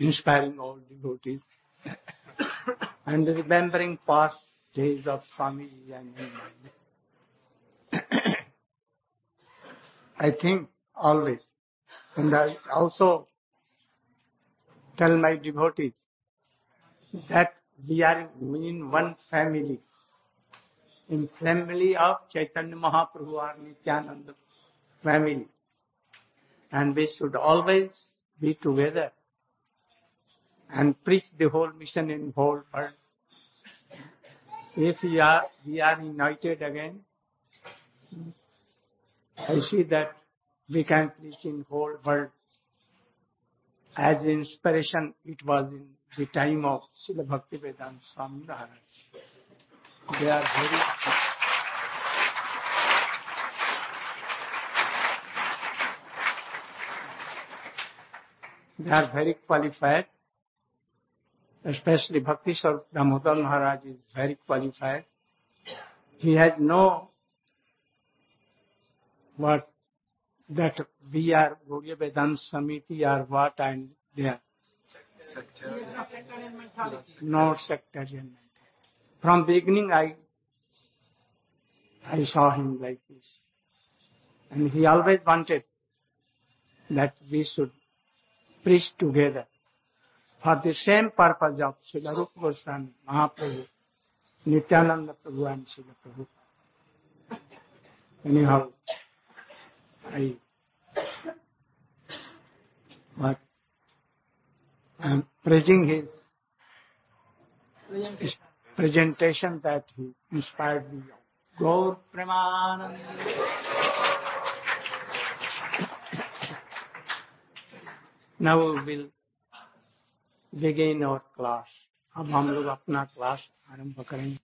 inspiring all devotees and remembering past days of Swami and him. I think always, and I also tell my devotees that we are in one family, in family of Chaitanya Mahaprabhu or Nityananda family, and we should always be together and preach the whole mission in whole world. If we are united again, I see that we can preach in whole world. As inspiration, it was in the time of Srila Bhaktivedanta Swami Maharaj. They are very qualified. Especially Bhakti Saru Damodar Maharaj is very qualified. He has no what that we are Gauriya Vedanta Samiti or what, and they are not sectarian mentality. From beginning I saw him like this. And he always wanted that we should preach together for the same purpose of Śrīla Rūpa Gosvāmī, Mahaprabhu, Nityananda Prabhu and Śrīla Prabhupada. Anyhow, I am praising his presentation that he inspired me. Gaur Premanand. Now we will begin our class. अब हम लोग अपना class आरंभ करेंगे.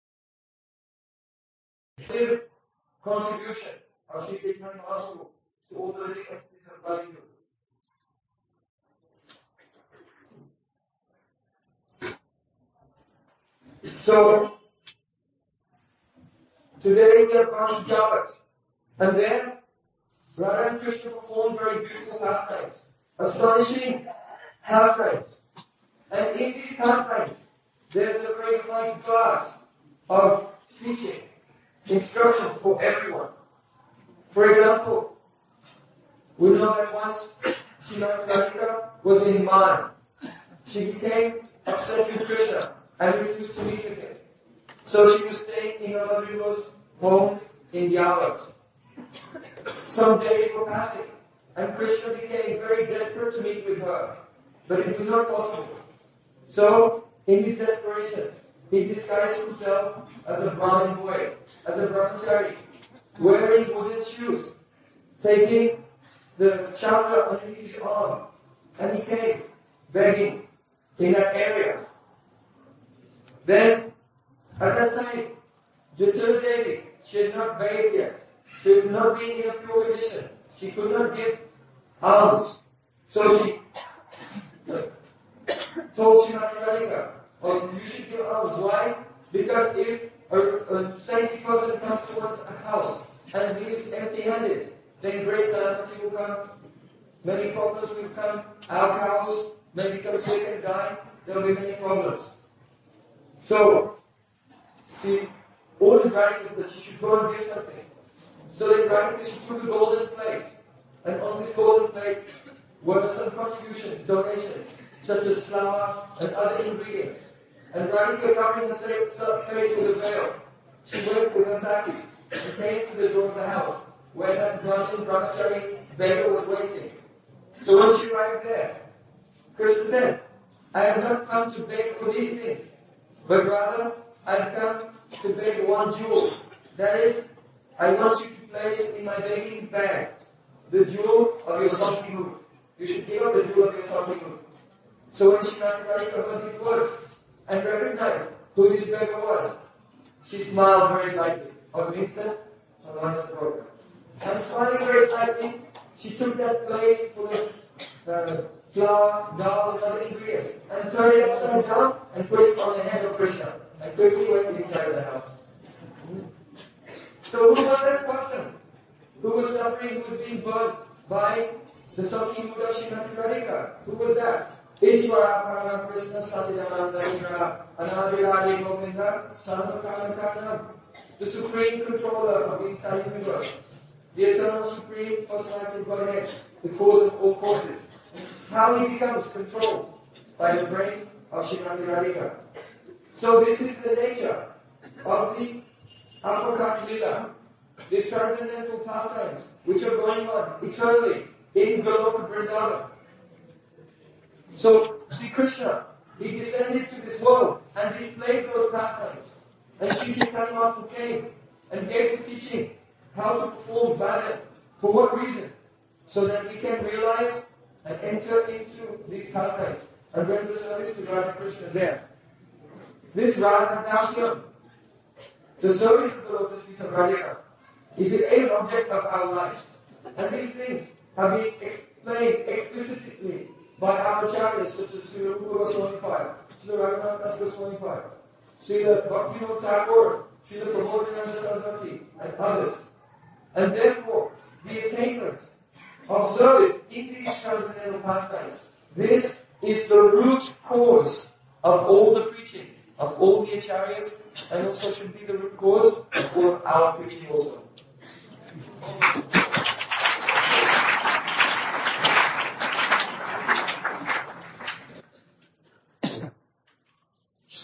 Constitution of Sri Chaitanya Mahaprabhu to ordering of this Abhimanyu. So, today we are past Yalas, and then Radha and Krishna performed very beautiful pastimes, astonishing pastimes. And in these pastimes, there is a very fine class of teaching, instructions for everyone. For example, we know that once Srimati Radhika was in Man. She became upset with Krishna and refused to meet with him. So she was staying in her mother-in-law's home in Yalas. Some days were passing, and Krishna became very desperate to meet with her, but it was not possible. So, in his desperation, he disguised himself as a Brahmin boy, as a brahmachari, wearing wooden shoes, taking the shastra underneath his arm, and he came begging in that area. Then, at that time, Jatila Devi, she had not bathed yet. She had not been in a pure condition. She could not give alms. So she told Srimati Radhika, you should give alms. Why? Because if a saintly person comes towards a house and leaves empty-handed, then great calamity will come. Many problems will come. Our cows may become sick and die. There will be many problems. So, she ordered Radhika that she should go and give something. So then Radhika, she took a golden plate, and on this golden plate were some contributions, donations, such as flour and other ingredients. And Radhika, covering her face with a veil, she went to her sakis and came to the door of the house, where that brahmachari beggar was waiting. So when she arrived there, Krishna said, I have not come to beg for these things, but rather, I've come to beg one jewel. That is, I want you to place in my begging bag the jewel of your Sampilu. You should give up the jewel of your Sampilu. So when Srimati Radhika heard these words and recognized who this beggar was, she smiled very slightly. Or means that Alana's broken. And smiling very slightly, she took that plate full of flour, dal, and other ingredients, and turned it upside down and put it on the head of Krishna, and quickly went inside the house. So who was that person who was suffering, who was being burdened by the Sampilu of Srimati Radhika? Who was that? Ishwara Parama Krishna Satya Mananda, Anadiladi Govinda, Sarvakalantanam, the Supreme Controller of the entire universe, the Eternal Supreme Personality of Godhead, the cause of all causes. How he becomes controlled by the brain of Srimati Radhika. So this is the nature of the Apakat Lila, the transcendental pastimes which are going on eternally in Goloka Vrndavana. So Sri Krishna, he descended to this world and displayed those pastimes. And Sri Caitanya Mahaprabhu came and gave the teaching how to perform bhajan. For what reason? So that we can realize and enter into these pastimes and render service to Radha Krishna there. This Radha Dasyam, the service of the Lotus Feet of Radhika, is the aim object of our life. And these things have been explained explicitly by our acharyas such as Srila Rūpa Gosvāmī, Srila Ramanuja Goswami, Srila Bhaktivinoda Thakur, Srila Prabhupada and others. And therefore, the attainment of service in these transcendental pastimes, this is the root cause of all the preaching, of all the acharyas, and also should be the root cause of all of our preaching also.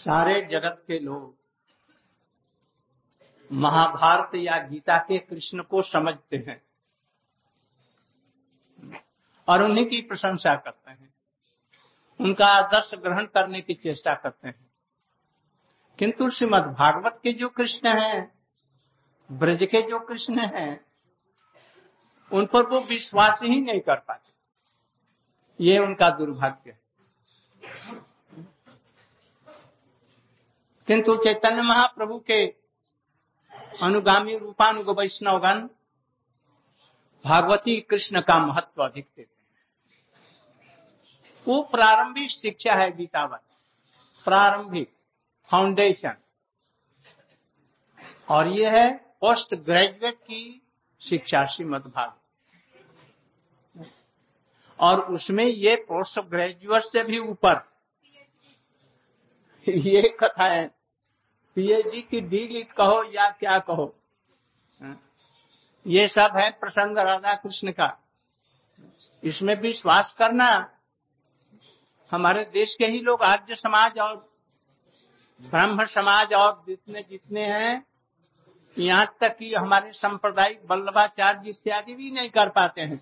सारे जगत के लोग महाभारत या गीता के कृष्ण को समझते हैं और उन्हीं की प्रशंसा करते हैं, उनका आदर्श ग्रहण करने की चेष्टा करते हैं, किंतु श्रीमद् भागवत के जो कृष्ण हैं, ब्रज के जो कृष्ण हैं, उन पर वो विश्वास ही नहीं कर पाते। ये उनका दुर्भाग्य है। किंतु चैतन्य महाप्रभु के अनुगामी रूपानुग वैष्णवगण भागवती कृष्ण का महत्व अधिक देते हैं। वो प्रारंभिक शिक्षा है गीता वाली, प्रारंभिक फाउंडेशन, और ये है पोस्ट ग्रेजुएट की शिक्षा श्रीमद् भागवत, और उसमें ये पोस्ट ग्रेजुएट से भी ऊपर ये कथा है। पीएचडी की डीलिट कहो या क्या कहो, ये सब है प्रसंग राधा कृष्ण का। इसमें विश्वास करना, हमारे देश के ही लोग आर्य समाज और ब्राह्मण समाज और जितने हैं, यहाँ तक कि हमारे सांप्रदायिक वल्लभाचार्य इत्यादि भी नहीं कर पाते हैं,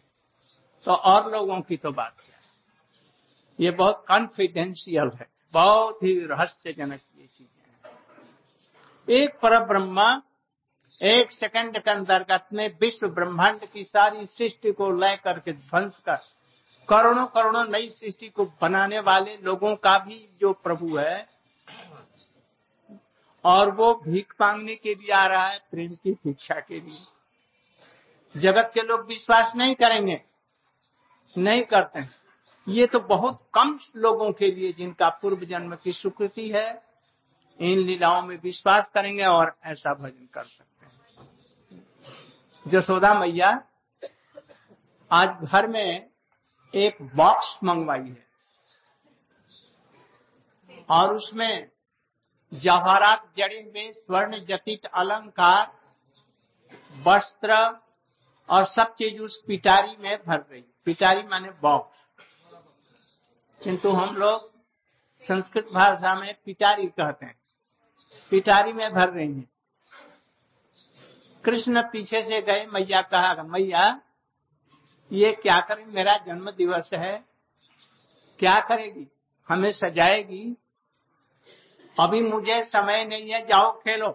तो और लोगों की तो बात क्या। ये बहुत कॉन्फिडेंशियल है, बहुत ही रहस्यजनक ये चीजें हैं। एक परब्रह्म 1 सेकंड के अंतर्गत में विश्व ब्रह्मांड की सारी सृष्टि को लय करके ध्वंस कर करोड़ों करोड़ों नई सृष्टि को बनाने वाले लोगों का भी जो प्रभु है, और वो भीख मांगने के लिए आ रहा है, प्रेम की भिक्षा के लिए। जगत के लोग विश्वास नहीं करेंगे, नहीं करते हैं। ये तो बहुत कम लोगों के लिए जिनका पूर्व जन्म की स्वीकृति है, इन लीलाओं में विश्वास करेंगे और ऐसा भजन कर सकते हैं। यशोदा मैया आज घर में एक बॉक्स मंगवाई है और उसमें जवाहरात जड़े हुए स्वर्ण जटित अलंकार, वस्त्र और सब चीज उस पिटारी में भर रही। पिटारी माने बॉक्स, किंतु हम लोग संस्कृत भाषा में पिटारी कहते हैं। पिटारी में भर रही है। कृष्ण पीछे से गए, मैया कहा, मैया ये क्या करें, मेरा जन्म दिवस है, क्या करेगी, हमें सजाएगी, अभी मुझे समय नहीं है, जाओ खेलो।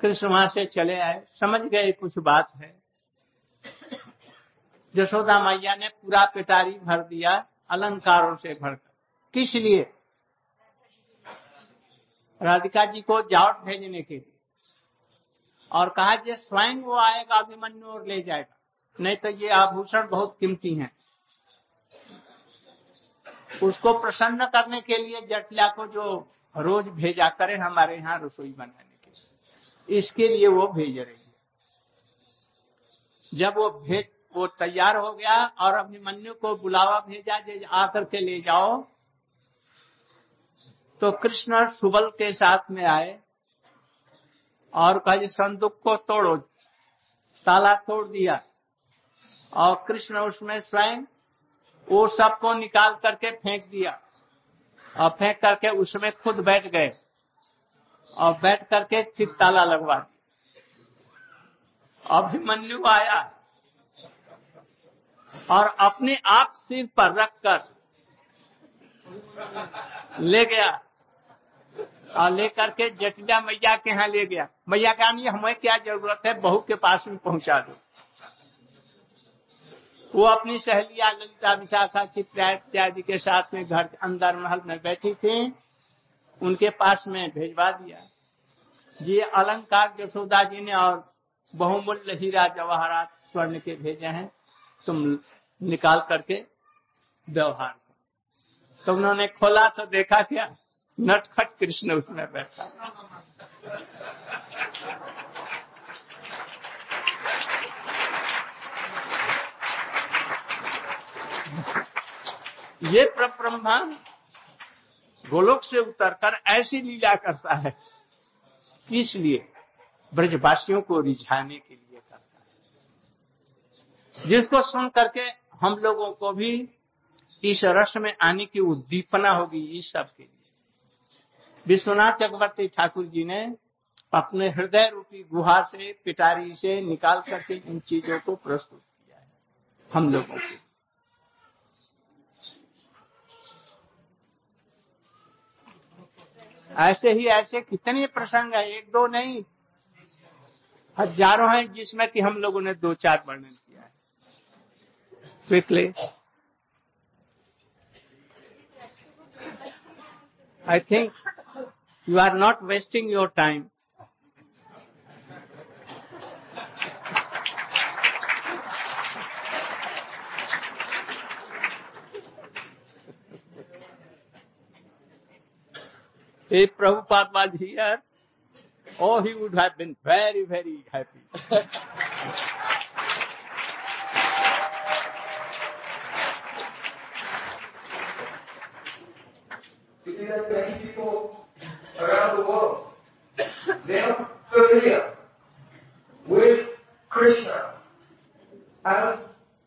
कृष्ण वहां से चले आए, समझ गए कुछ बात है। यशोदा मैया ने पूरा पिटारी भर दिया अलंकारों से भरकर। किस लिए? राधिका जी को जाट भेजने के लिए, और कहा जो स्वयं वो आएगा अभिमन्यु और ले जाएगा, नहीं तो ये आभूषण बहुत कीमती हैं। उसको प्रसन्न करने के लिए जटिला को जो रोज भेजा करे हमारे यहाँ रसोई बनाने के लिए, इसके लिए वो भेज रही है। जब वो भेज वो तैयार हो गया और अभिमन्यु को बुलावा भेजा जे आकर के ले जाओ। तो कृष्ण सुबल के साथ में आए और कहा जी संदूक को तोड़ो, ताला तोड़ दिया और कृष्ण उसमें स्वयं वो सबको निकाल करके फेंक दिया और फेंक करके उसमें खुद बैठ गए और बैठ करके चित ताला लगवा दिया। अभिमन्यु आया और अपने आप सिर पर रख कर ले गया और ले करके जटिला मैया के यहाँ ले गया। मैया का नहीं, हमें क्या जरूरत है, बहू के पास में पहुंचा दो। वो अपनी सहेलियां ललिता विशाखा चित्रा इत्यादि के साथ में घर अंदर महल में बैठी थी, उनके पास में भेजवा दिया। ये अलंकार यशोदा जी ने और बहुमूल्य हीरा जवाहरात स्वर्ण के भेजे हैं, तुम निकाल करके व्यवहार। तो उन्होंने खोला तो देखा क्या नटखट कृष्ण उसमें बैठा। ये परब्रह्मा गोलोक से उतरकर ऐसी लीला करता है, इसलिए ब्रजवासियों को रिझाने के लिए करता है, जिसको सुन करके हम लोगों को भी इस रस में आने की उद्दीपना होगी। इस सब के विश्वनाथ चक्रवर्ती ठाकुर जी ने अपने हृदय रूपी गुहा से पिटारी से निकाल करके इन चीजों को प्रस्तुत किया है हम लोगों को। ऐसे ही ऐसे कितने प्रसंग है, एक दो नहीं हजारों हैं, जिसमें कि हम लोगों ने दो चार वर्णन किया है। Quickly I think you are not wasting your time. If Prabhupada was here, oh, he would have been very, very happy. Around the world, they are familiar with Krishna as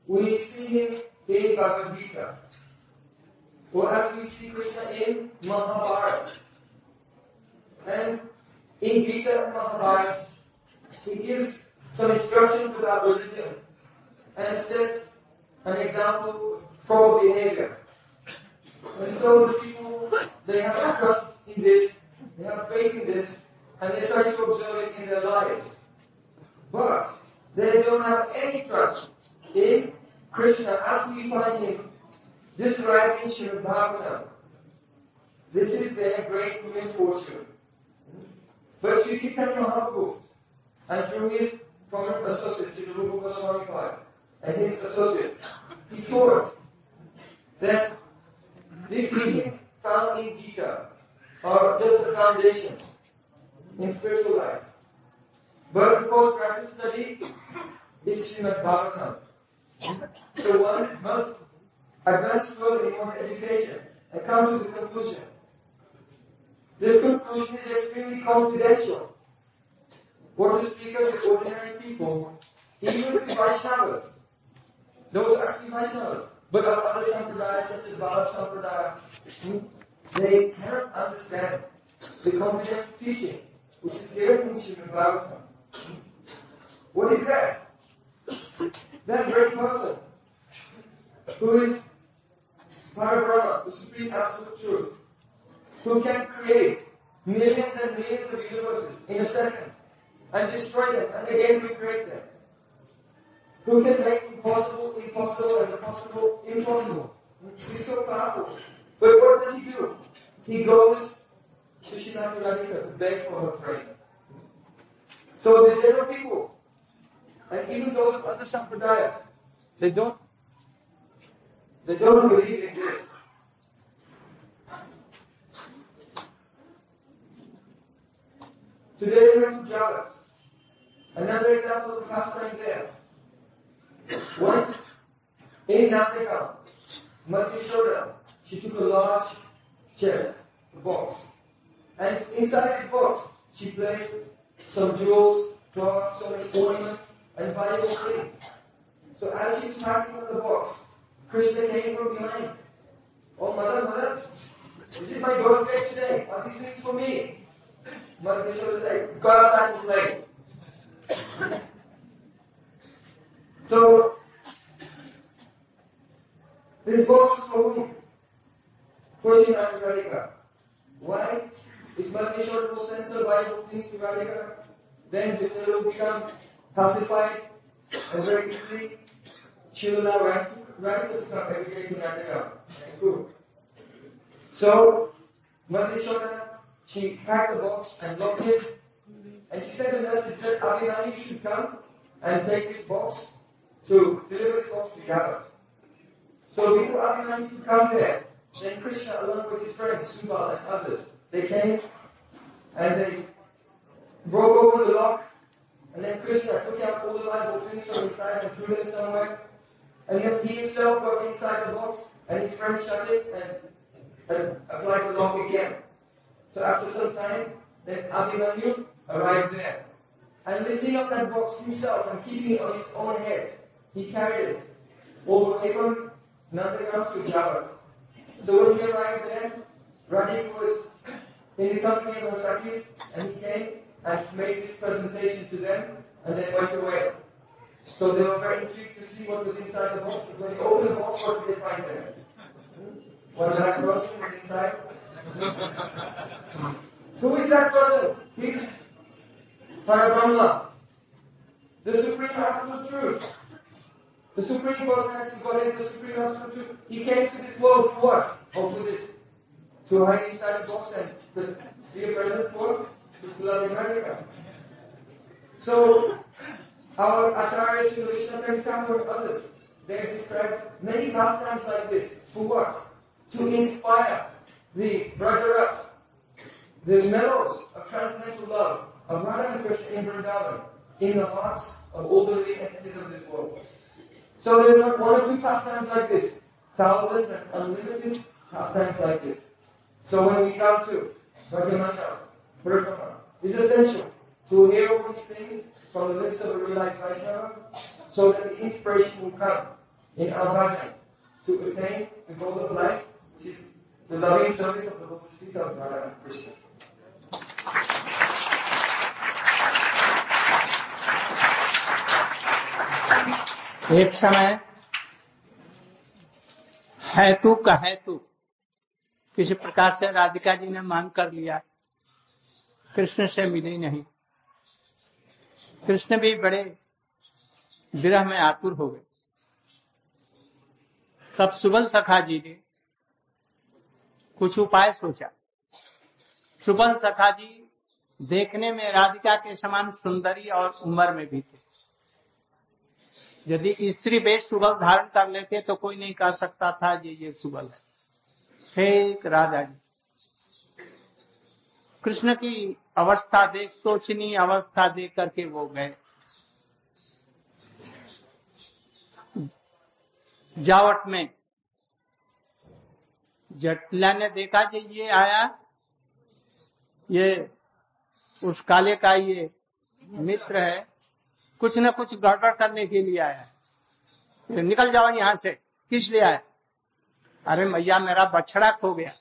we see him in Bhagavad Gita, or as we see Krishna in Mahabharata. And in Gita and Mahabharata, he gives some instructions about religion and sets an example for behavior. And so the people, they have a trust in this. They have faith in this, and they try to observe it in their lives. But they don't have any trust in Krishna as we find him described in Srimad Bhagavatam. This is their great misfortune. But Sri Caitanya Mahaprabhu, and through his prominent associate, Śrīla Rūpa Gosvāmī and his associate, he taught that these teachings found in Gita are just a foundation in spiritual life. But of course, practice study is Srimad Bhagavatam. So one must advance further in one's education and come to the conclusion. This conclusion is extremely confidential. What is speaking of ordinary people, even with Vaishnavas, those actually Vaishnavas, but of other sampradayas such as Vallabh Sampradaya, they cannot understand the confidential teaching which is given in Srimad Bhagavatam. What is that? That great person who is Parabrahma, the Supreme Absolute Truth, who can create millions and millions of universes in a second and destroy them and again recreate them, who can make impossible impossible and the possible impossible. He is so powerful. But what does he do? He goes to Srimati Radhika to beg for her praying. So the general people, and even those of other sampradayas, they don't believe in this. Today we went to Yalas. Another example of pastime there. One Mother Yashoda, she took a large chest, a box, and inside this box she placed some jewels, cloth, so many ornaments, and valuable things. So as she was packing up the box, Krishna came from behind. Oh, mother, mother, is it my birthday today? Are these things for me? Mother Yashoda like, got outside and played. So, this box was for whom? For Srimati Radhika. Why? If Mother Yashoda will send some valuable things to Radhika, then Jatila will become pacified and very easily. She will now Radhika to come every day to Nandagaon and cook. So, Mother Yashoda, she packed the box and locked it, and she sent a message that Abhimanyu should come and take this box to deliver this box to Yalas. So before Abhimanyu could come there, then Krishna along with his friends, Subal and others, they came and they broke open the lock, and then Krishna took out all the valuable things from inside and threw them somewhere, and then he himself got inside the box and his friends shut it and applied the lock again. So after some time, then Abhimanyu arrived there, and lifting up that box himself and keeping it on his own head, he carried it all the way from Nandagaon to Java. So when he arrived there, Radhika was in the company of Osakas, and he came and made this presentation to them, and then went away. So they were very intrigued to see what was inside the box, but when they opened the box, what did they find there? One black person was inside. Who is that person? He's Parabrahma, the Supreme Absolute Truth. The Supreme Personality of Godhead, the Supreme Absolute Truth. He came to this world for what? Or for this? To hide inside a box and be a present for beloved Radhika. So, our Acharya Srila Krishna Prabhupada and others, they have described many pastimes like this. For what? To inspire the Vrajaras, the mellows of transcendental love of Radha and Krishna in Vrindavan, in the hearts of all the living entities of this world. So there are not one or two pastimes like this, thousands and unlimited pastimes like this. So when we come to Bhaktivinoda, Purushottama, it's essential to hear all these things from the lips of a realized Vaishnava, so that the inspiration will come in our bhajan to attain the goal of life, which is the loving service of the Lord Sri Radha Krishna. एक समय हेतु का हेतु किसी प्रकार से राधिका जी ने मांग कर लिया, कृष्ण से मिली नहीं। कृष्ण भी बड़े विरह में आतुर हो गए। तब सुबल सखा जी ने कुछ उपाय सोचा। सुबल सखा जी देखने में राधिका के समान सुंदरी और उम्र में भी थे। यदि स्त्री वेश सुबल धारण कर लेते तो कोई नहीं कह सकता था ये सुबल है। हे राधा जी, कृष्ण की अवस्था देख, सोचनी अवस्था देख करके वो गए। जावट में जटिला ने देखा कि ये आया, ये उस काले का ये मित्र है, कुछ न कुछ गड़बड़ करने के लिए आया। निकल जाओ यहाँ से, किस लिए आया? अरे मैया, मेरा बछड़ा खो गया।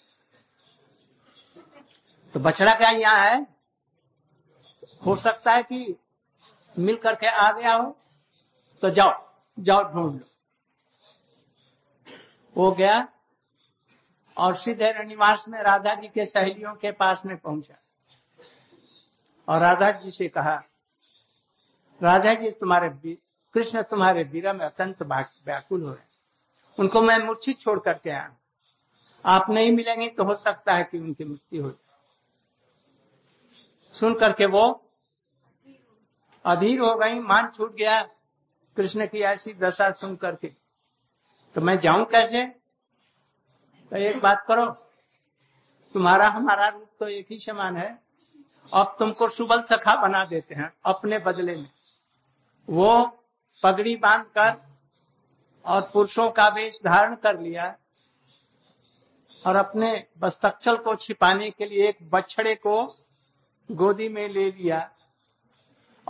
तो बछड़ा क्या यहाँ है? हो सकता है कि मिल करके आ गया हो, तो जाओ जाओ ढूंढ लो। हो गया और सीधे रनिवास में राधा जी के सहेलियों के पास में पहुंचा और राधा जी से कहा, राधा जी कृष्ण तुम्हारे वीरा में अत्यंत व्याकुल हो रहे हैं, उनको मैं मूर्छित छोड़ करके आया हूँ। आप नहीं मिलेंगे तो हो सकता है कि उनकी मृत्यु हो जाए। सुन करके वो अधीर हो गई, मान छूट गया कृष्ण की ऐसी दशा सुन करके। तो मैं जाऊं कैसे? तो एक बात करो, तुम्हारा हमारा रूप तो एक ही समान है। अब तुमको सुबल सखा बना देते हैं अपने बदले में। वो पगड़ी बांध कर और पुरुषों का वेश धारण कर लिया और अपने बस्तक्षल को छिपाने के लिए एक बछड़े को गोदी में ले लिया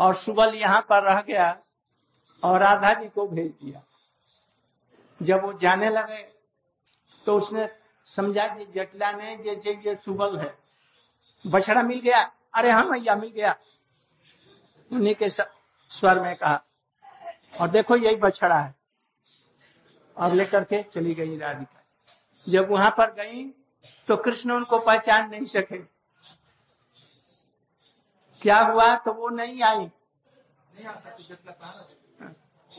और सुबल यहाँ पर रह गया और राधा जी को भेज दिया। जब वो जाने लगे तो उसने समझा जी जटिला ने जैसे ये सुबल है, बछड़ा मिल गया, अरे हाँ मैया मिल गया, उन्हीं के स्वर में कहा, और देखो यही बछड़ा है, और लेकर के चली गई राधिका। जब वहां पर गई तो कृष्ण उनको पहचान नहीं सके। क्या हुआ तो वो नहीं आई,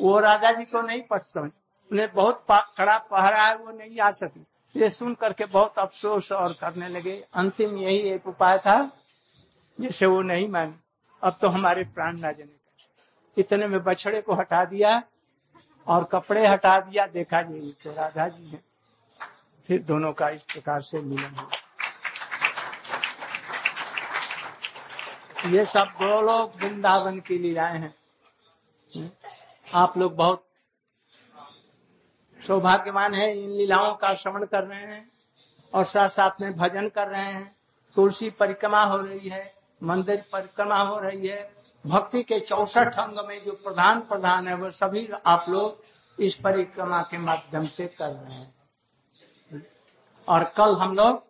वो राधा जी को नहीं पच सके, उन्हें बहुत कड़ा पहरा है, वो नहीं आ सकी। ये सुन करके बहुत अफसोस और करने लगे। अंतिम यही एक उपाय था, जैसे वो नहीं मानी, अब तो हमारे प्राण ना जाने का। इतने में बछड़े को हटा दिया और कपड़े हटा दिया, देखा जी तो राधा जी है। फिर दोनों का इस प्रकार से मिलन हुआ। ये सब गोलोक वृंदावन की लीलाएं हैं। आप लोग बहुत सौभाग्यवान है, इन लीलाओं का श्रवण कर रहे हैं और साथ साथ में भजन कर रहे हैं। तुलसी परिक्रमा हो रही है, मंदिर परिक्रमा हो रही है, भक्ति के 64 अंग में जो प्रधान है वो सभी आप लोग इस परिक्रमा के माध्यम से कर रहे हैं। और कल हम लोग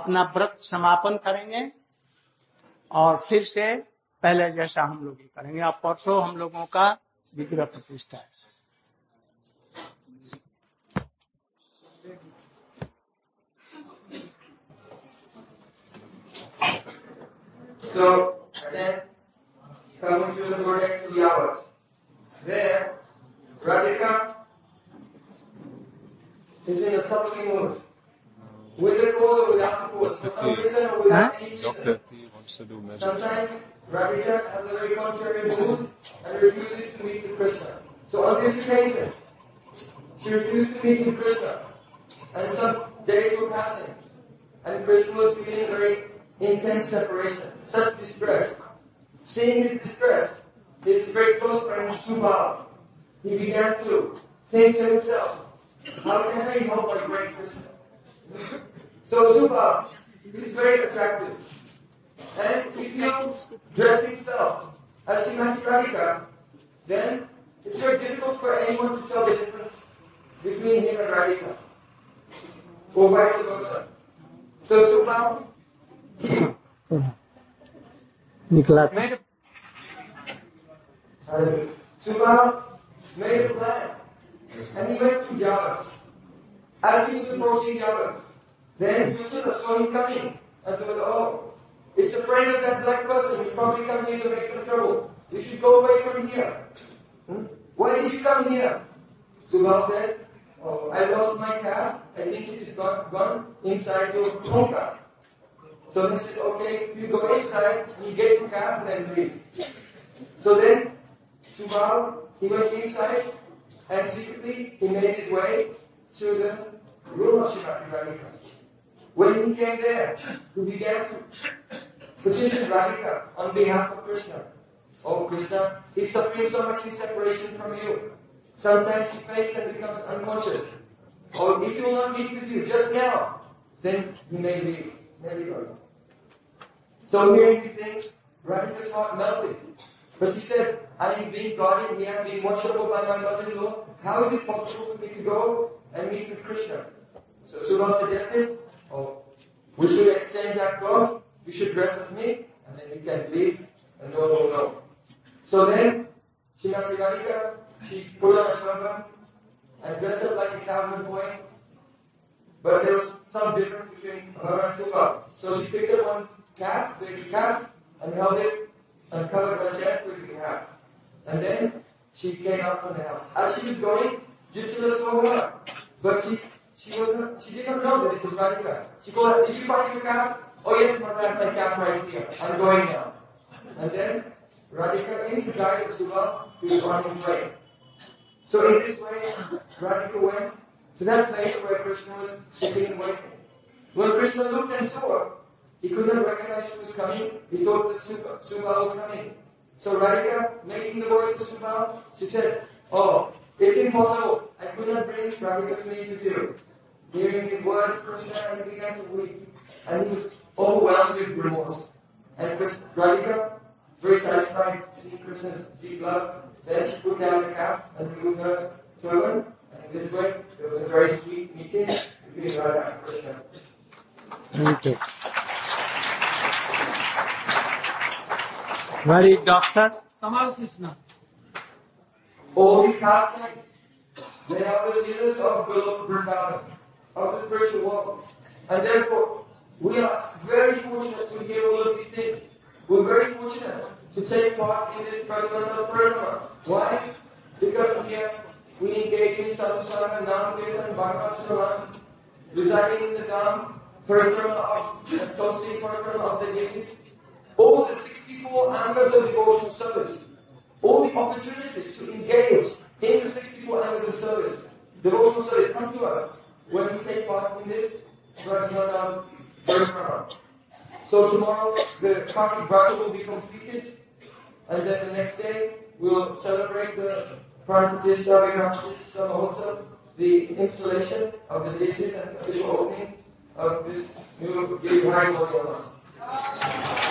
अपना व्रत समापन करेंगे और फिर से पहले जैसा हम लोग ही करेंगे। अब परसों हम लोगों का विग्रह प्रतिष्ठा है। So then, coming to the project Yalas, there Radhika is in a suffering mood, with the cause or without the cause, for some reason or without any reason. Sometimes Radhika has a very contrary mood and refuses to meet with Krishna. So on this occasion, she refused to meet with Krishna, and some days were passing, and Krishna was feeling very intense separation, such distress. Seeing his distress, his very close friend Subal, he began to think to himself, how can I help a great Krishna? So Subal, he's very attractive, and if you dress himself as Srimati Radhika, then it's very difficult for anyone to tell the difference between him and Radhika, or vice versa. So Subal made a plan, and he went to Yalas. As he was approaching Yalas, then Jatila saw him coming and thought, oh, it's a friend of that black person who's probably come here to make some trouble. You should go away from here. Why did you come here? Subal said, oh, I lost my calf. I think it is gone inside your tonka. So they said, okay, you go inside, you get your calf and then leave. So then, Subal, he went inside and secretly he made his way to the room of Srimati Radhika. When he came there, he began to petition Radhika on behalf of Krishna. Oh Krishna, he's suffering so much in separation from you. Sometimes he faints and becomes unconscious. Or if he will not meet with you just now, then he may leave. There he goes. So hearing these things, Radhika's heart melted. But she said, I am being guarded here, being watched over by my mother-in-law. How is it possible for me to go and meet with Krishna? So Subal suggested, oh, we should exchange our clothes, you should dress as me, and then you can leave, and no one will know. So then, Srimati Radhika, she put on a turban and dressed up like a cowboy boy. But there was some difference between her and Subal. So she picked up one calf, the calf, and held it and covered her chest with the calf. And then she came out from the house. As she was going, Jatila saw her. But she did not know that it was Radhika. She called her, did you find your calf? Oh yes, my calf right here. I'm going now. And then Radhika in the guise of Subal, who was on his way. So in this way, Radhika went to that place where Krishna was sitting and waiting. When Krishna looked and saw her, he could not recognize who was coming. He thought that Subal was coming. So Radhika, making the voice of Subal, she said, oh, it's impossible. I could not bring Radhika to meet with you. Hearing these words, Krishna began to weep, and he was overwhelmed with remorse. And Radhika, very satisfied seeing Krishna's deep love, then she put down the calf and removed her turban. And this way, there was a very sweet meeting between Radha and Krishna. Thank you. Very doctor, Kamal Krishna. All these pastimes, they are the leaders of Goloka Vrndavana, of the spiritual world. And therefore, we are very fortunate to hear all of these things. We're very fortunate to take part in this Prajnana Pranama. Why? Because here we engage in Sadhusana, Nam Kirtan, Bhagavad Sravan, residing in the Dham, Pranama of Tosi, Pranama of the natives, all the 64 angas of devotional service, all the opportunities to engage in the 64 angas of service, devotional service come to us when we take part in this Prajnana Pranama. So tomorrow the Kartik Vraja will be completed, and then the next day we will celebrate the Pran Pratishtha, Vigraha Mahotsav, the installation of the deities and official opening of this new Giri Bhai Gaudiya Math.